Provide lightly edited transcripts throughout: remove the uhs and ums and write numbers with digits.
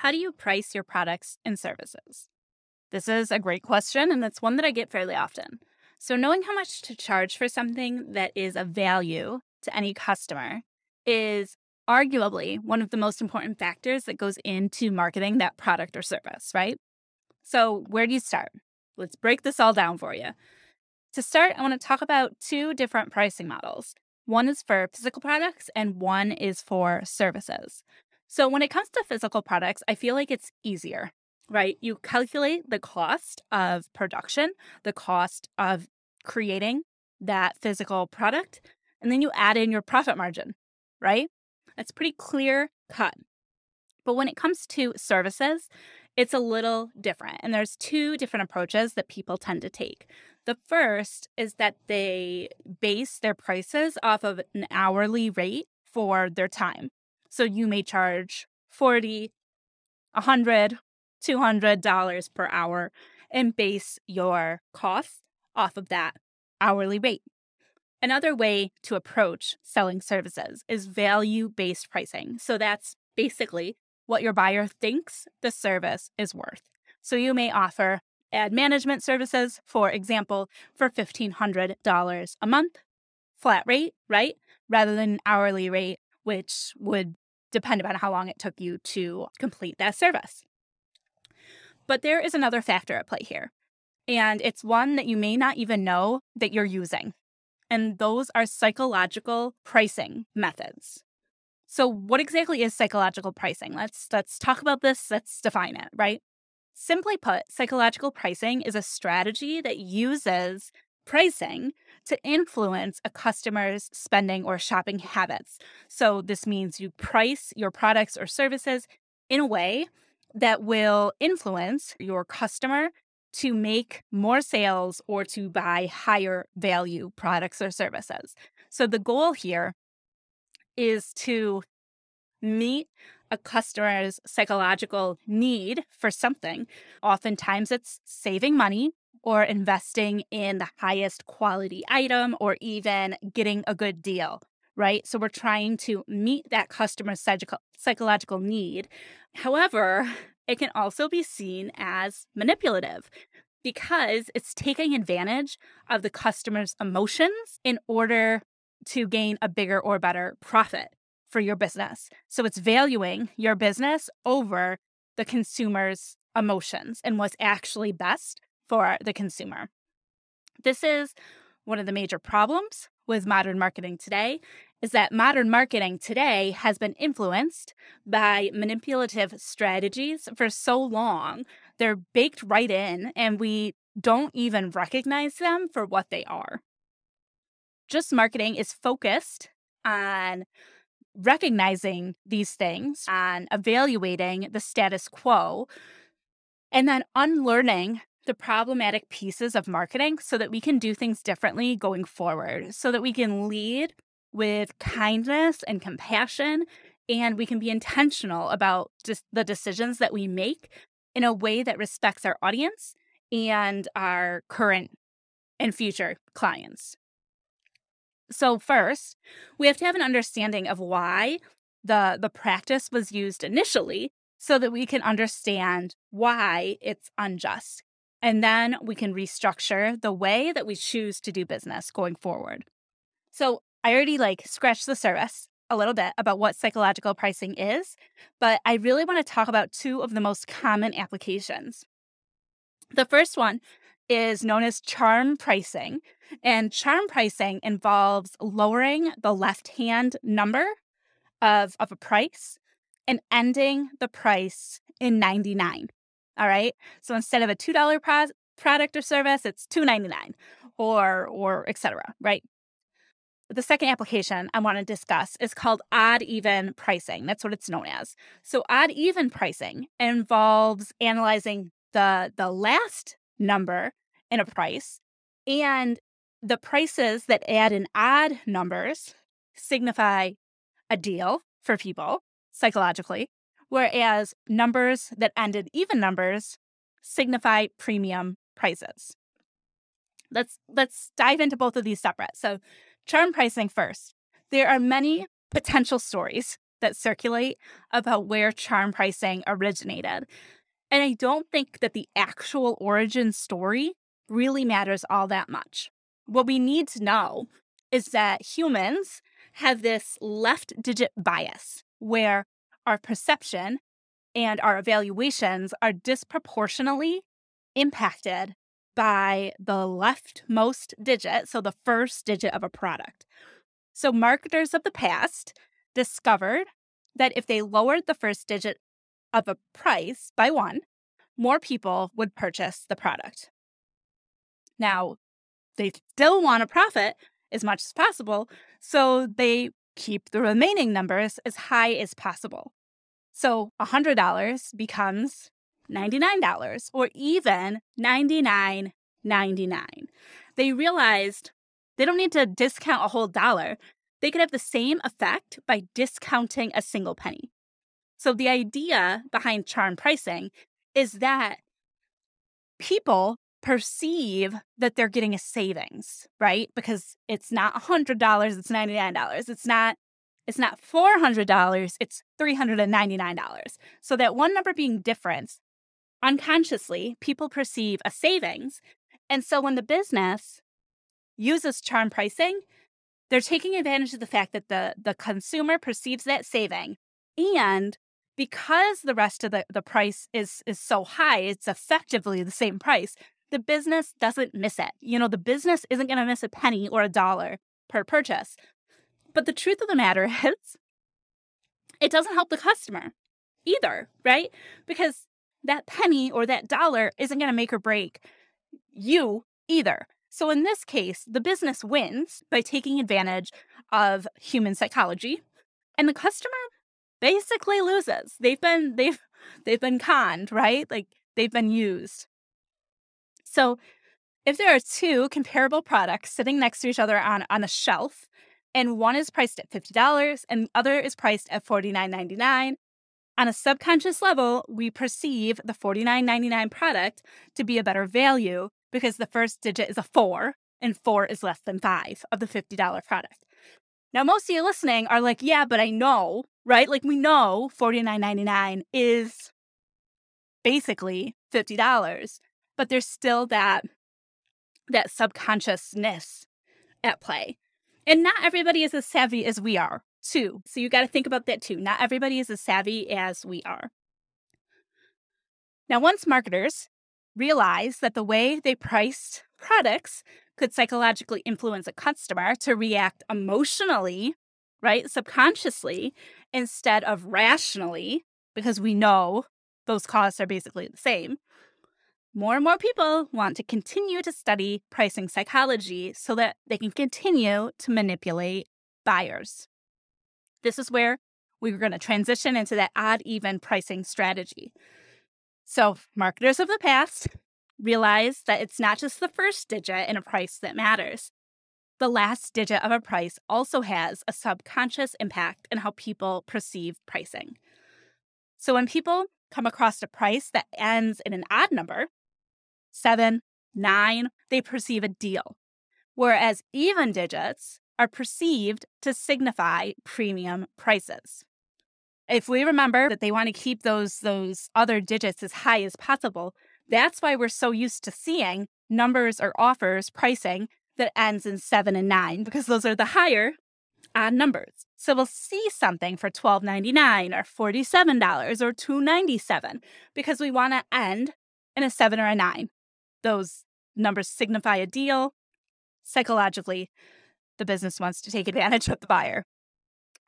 How do you price your products and services? This is a great question, and it's one that I get fairly often. So knowing how much to charge for something that is of value to any customer is arguably one of the most important factors that goes into marketing that product or service, right? So where do you start? Let's break this all down for you. To start, I want to talk about two different pricing models. One is for physical products and one is for services. So when it comes to physical products, I feel like it's easier, right? You calculate the cost of production, the cost of creating that physical product, and then you add in your profit margin, right? That's pretty clear cut. But when it comes to services, it's a little different. And there's two different approaches that people tend to take. The first is that they base their prices off of an hourly rate for their time. So you may charge $40, $100, $200 per hour and base your costs off of that hourly rate. Another way to approach selling services is value-based pricing. So that's basically what your buyer thinks the service is worth. So you may offer ad management services, for example, for $1,500 a month, flat rate, right? Rather than an hourly rate, which would depend upon how long it took you to complete that service. But there is another factor at play here, and it's one that you may not even know that you're using. And those are psychological pricing methods. So what exactly is psychological pricing? Let's talk about this. Let's define it, right? Simply put, psychological pricing is a strategy that uses pricing to influence a customer's spending or shopping habits. So this means you price your products or services in a way that will influence your customer to make more sales or to buy higher value products or services. So the goal here is to meet a customer's psychological need for something. Oftentimes it's saving money or investing in the highest quality item or even getting a good deal, right? So we're trying to meet that customer's psychological need. However, it can also be seen as manipulative because it's taking advantage of the customer's emotions in order to gain a bigger or better profit for your business. So it's valuing your business over the consumer's emotions and what's actually best for the consumer. This is one of the major problems with modern marketing today, is that modern marketing today has been influenced by manipulative strategies for so long. They're baked right in, and we don't even recognize them for what they are. Just Marketing is focused on recognizing these things, on evaluating the status quo, and then unlearning the problematic pieces of marketing so that we can do things differently going forward, so that we can lead with kindness and compassion, and we can be intentional about just the decisions that we make in a way that respects our audience and our current and future clients. So first, we have to have an understanding of why the practice was used initially so that we can understand why it's unjust. And then we can restructure the way that we choose to do business going forward. So I already scratched the surface a little bit about what psychological pricing is, but I really want to talk about two of the most common applications. The first one is known as charm pricing. And charm pricing involves lowering the left-hand number of a price and ending the price in 99. All right. So instead of a $2 product or service, it's $2.99 or et cetera, right? The second application I want to discuss is called odd-even pricing. That's what it's known as. So odd-even pricing involves analyzing the last number in a price, and the prices that add in odd numbers signify a deal for people psychologically, whereas numbers that end in even numbers signify premium prices. Let's dive into both of these separate. So charm pricing first. There are many potential stories that circulate about where charm pricing originated. And I don't think that the actual origin story really matters all that much. What we need to know is that humans have this left digit bias where our perception and our evaluations are disproportionately impacted by the leftmost digit, so the first digit of a product. So marketers of the past discovered that if they lowered the first digit of a price by one, more people would purchase the product. Now, they still want to profit as much as possible, so they keep the remaining numbers as high as possible. So $100 becomes $99 or even $99.99. They realized they don't need to discount a whole dollar. They could have the same effect by discounting a single penny. So the idea behind charm pricing is that people perceive that they're getting a savings, right? Because it's not $100, it's $99. It's not $400, it's $399. So that one number being different, unconsciously, people perceive a savings. And so when the business uses charm pricing, they're taking advantage of the fact that the consumer perceives that saving. And because the rest of the price is so high, it's effectively the same price, the business doesn't miss it. You know, the business isn't going to miss a penny or a dollar per purchase. But the truth of the matter is, it doesn't help the customer either, right? Because that penny or that dollar isn't going to make or break you either. So in this case, the business wins by taking advantage of human psychology, and the customer basically loses. They've been conned, right? Like, they've been used. So if there are two comparable products sitting next to each other on a shelf, and one is priced at $50 and the other is priced at $49.99, on a subconscious level, we perceive the $49.99 product to be a better value because the first digit is a 4 and 4 is less than 5 of the $50 product. Now, most of you listening are like, yeah, but I know, right? Like, we know $49.99 is basically $50, but there's still that subconsciousness at play. And not everybody is as savvy as we are, too. So you got to think about that, too. Not everybody is as savvy as we are. Now, once marketers realized that the way they priced products could psychologically influence a customer to react emotionally, right, subconsciously, instead of rationally, because we know those costs are basically the same, more and more people want to continue to study pricing psychology so that they can continue to manipulate buyers. This is where we're going to transition into that odd-even pricing strategy. So marketers of the past realize that it's not just the first digit in a price that matters. The last digit of a price also has a subconscious impact on how people perceive pricing. So when people come across a price that ends in an odd number, 7, 9, they perceive a deal, whereas even digits are perceived to signify premium prices. If we remember that they want to keep those other digits as high as possible, that's why we're so used to seeing numbers or offers pricing that ends in 7 and 9, because those are the higher odd numbers. So we'll see something for $12.99 or $47 or $2.97 because we want to end in a 7 or a 9. Those numbers signify a deal. Psychologically, the business wants to take advantage of the buyer.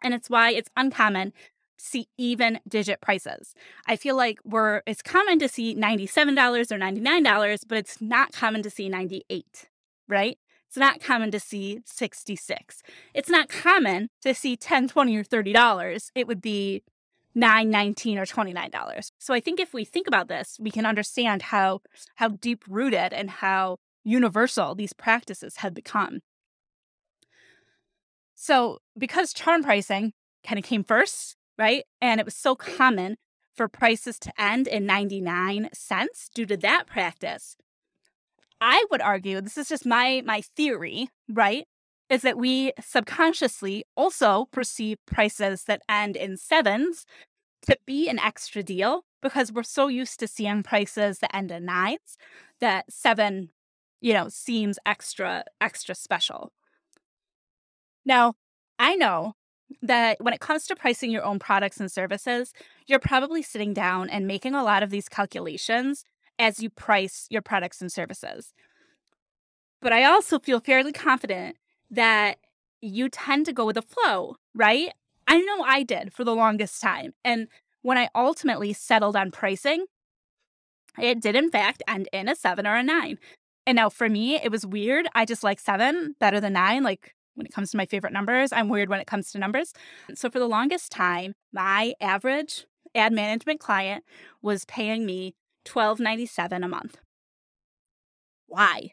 And it's why it's uncommon see even digit prices. I feel like it's common to see $97 or $99, but it's not common to see 98, right? It's not common to see 66. It's not common to see $10, $20, or $30. It would be $9, $19, or $29. So I think if we think about this, we can understand how deep-rooted and how universal these practices have become. So because charm pricing kind of came first, right? And it was so common for prices to end in 99 cents due to that practice. I would argue, this is just my theory, right? is that we subconsciously also perceive prices that end in sevens to be an extra deal because we're so used to seeing prices that end in nines that seven, seems extra special. Now, I know that when it comes to pricing your own products and services, you're probably sitting down and making a lot of these calculations as you price your products and services. But I also feel fairly confident that you tend to go with the flow, right? I know I did for the longest time. And when I ultimately settled on pricing, it did, in fact, end in a 7 or a 9. And now for me, it was weird. I just like 7 better than 9. Like when it comes to my favorite numbers, I'm weird when it comes to numbers. So for the longest time, my average ad management client was paying me $12.97 a month. Why?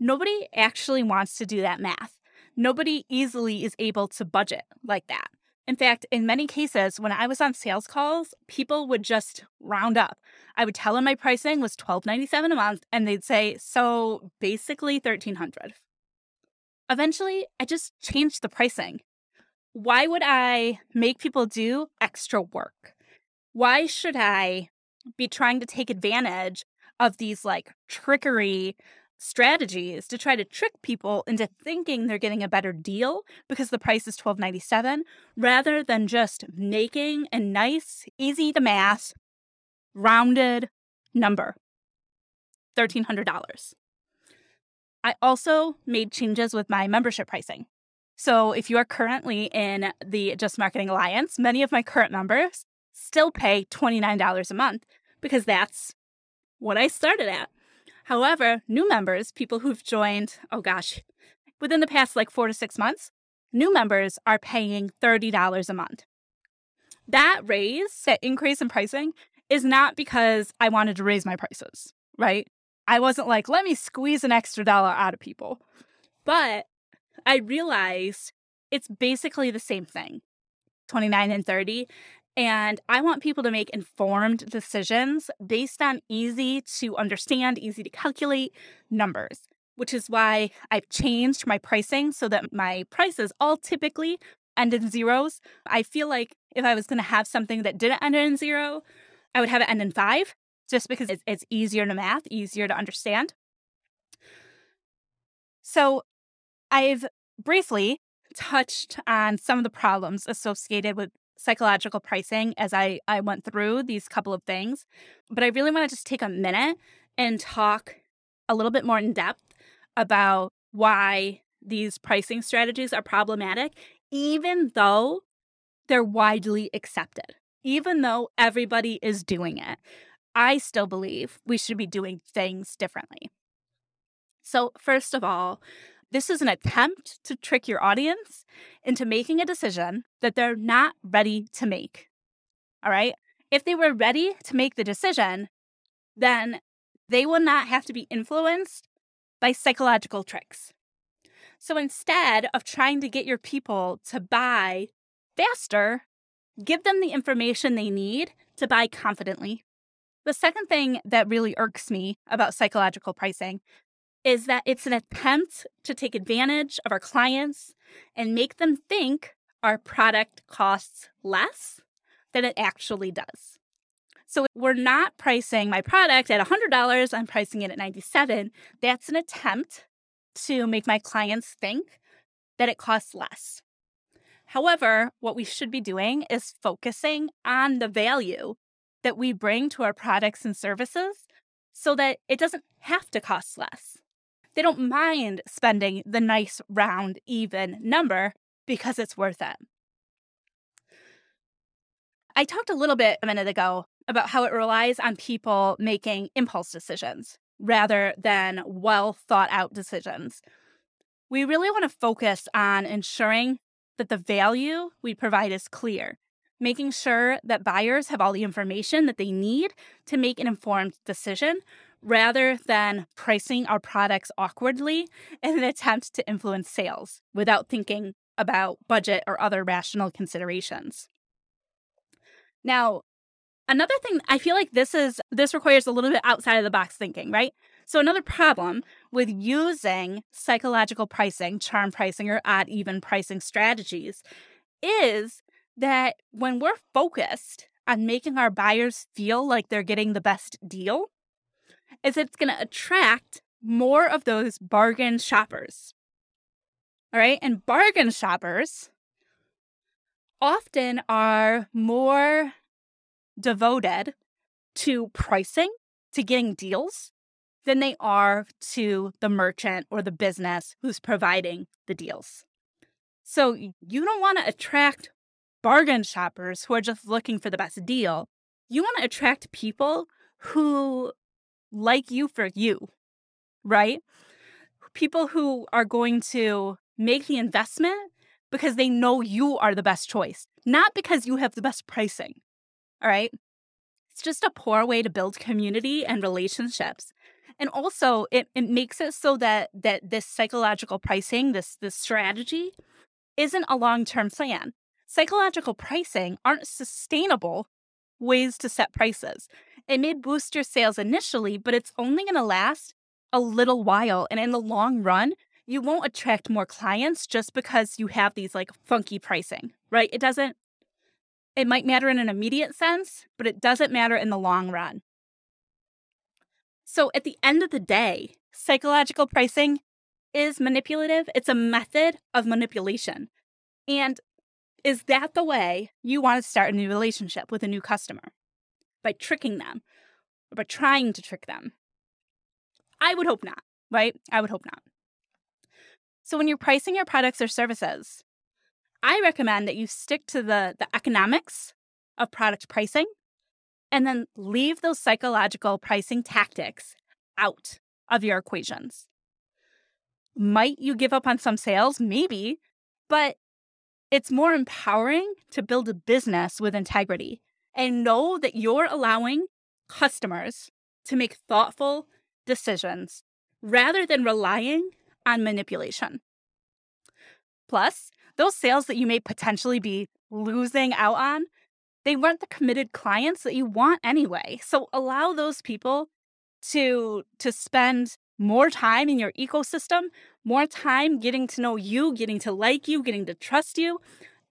Nobody actually wants to do that math. Nobody easily is able to budget like that. In fact, in many cases, when I was on sales calls, people would just round up. I would tell them my pricing was $12.97 a month, and they'd say, so basically $1,300. Eventually, I just changed the pricing. Why would I make people do extra work? Why should I be trying to take advantage of these trickery strategies to try to trick people into thinking they're getting a better deal because the price is $12.97 rather than just making a nice, easy to math, rounded number, $1,300. I also made changes with my membership pricing. So if you are currently in the Just Marketing Alliance, many of my current members still pay $29 a month because that's what I started at. However, new members, people who've joined, within the past 4 to 6 months, new members are paying $30 a month. That increase in pricing is not because I wanted to raise my prices, right? I wasn't let me squeeze an extra dollar out of people. But I realized it's basically the same thing, 29 and 30. And I want people to make informed decisions based on easy to understand, easy to calculate numbers, which is why I've changed my pricing so that my prices all typically end in zeros. I feel like if I was going to have something that didn't end in zero, I would have it end in 5 just because it's easier to math, easier to understand. So I've briefly touched on some of the problems associated with psychological pricing as I went through these couple of things. But I really want to just take a minute and talk a little bit more in depth about why these pricing strategies are problematic, even though they're widely accepted, even though everybody is doing it. I still believe we should be doing things differently. So first of all, this is an attempt to trick your audience into making a decision that they're not ready to make. All right? If they were ready to make the decision, then they will not have to be influenced by psychological tricks. So instead of trying to get your people to buy faster, give them the information they need to buy confidently. The second thing that really irks me about psychological pricing is that it's an attempt to take advantage of our clients and make them think our product costs less than it actually does. So we're not pricing my product at $100, I'm pricing it at $97. That's an attempt to make my clients think that it costs less. However, what we should be doing is focusing on the value that we bring to our products and services so that it doesn't have to cost less. They don't mind spending the nice, round, even number because it's worth it. I talked a little bit a minute ago about how it relies on people making impulse decisions rather than well-thought-out decisions. We really want to focus on ensuring that the value we provide is clear, making sure that buyers have all the information that they need to make an informed decision, rather than pricing our products awkwardly in an attempt to influence sales without thinking about budget or other rational considerations. Now, another thing, I feel like this requires a little bit outside of the box thinking, right? So another problem with using psychological pricing, charm pricing, or odd-even pricing strategies is that when we're focused on making our buyers feel like they're getting the best deal, is it's going to attract more of those bargain shoppers. All right? And bargain shoppers often are more devoted to pricing, to getting deals, than they are to the merchant or the business who's providing the deals. So you don't want to attract bargain shoppers who are just looking for the best deal. You want to attract people who like you for you, right? People who are going to make the investment because they know you are the best choice, not because you have the best pricing, all right? It's just a poor way to build community and relationships. And also, it makes it so that this psychological pricing, this strategy, isn't a long-term plan. Psychological pricing aren't sustainable ways to set prices. It may boost your sales initially, but it's only going to last a little while. And in the long run, you won't attract more clients just because you have these like funky pricing, right? It might matter in an immediate sense, but it doesn't matter in the long run. So at the end of the day, psychological pricing is manipulative. It's a method of manipulation. And is that the way you want to start a new relationship with a new customer? By tricking them, or by trying to trick them? I would hope not, right? I would hope not. So when you're pricing your products or services, I recommend that you stick to the economics of product pricing and then leave those psychological pricing tactics out of your equations. Might you give up on some sales? Maybe, but it's more empowering to build a business with integrity and know that you're allowing customers to make thoughtful decisions rather than relying on manipulation. Plus, those sales that you may potentially be losing out on, they weren't the committed clients that you want anyway. So allow those people to spend more time in your ecosystem, more time getting to know you, getting to like you, getting to trust you,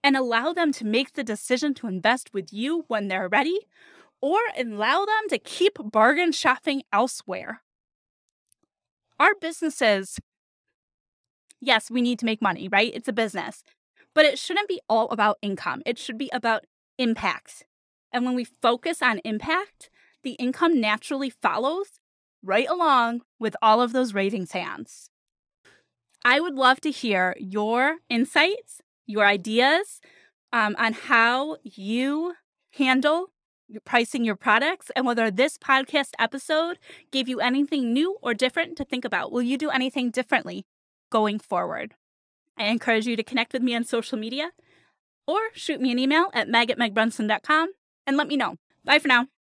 and allow them to make the decision to invest with you when they're ready, or allow them to keep bargain shopping elsewhere. Our businesses, yes, we need to make money, right? It's a business, but it shouldn't be all about income. It should be about impact. And when we focus on impact, the income naturally follows right along with all of those raising hands. I would love to hear your insights, your ideas on how you handle pricing your products and whether this podcast episode gave you anything new or different to think about. Will you do anything differently going forward? I encourage you to connect with me on social media or shoot me an email at meg@megbrunson.com and let me know. Bye for now.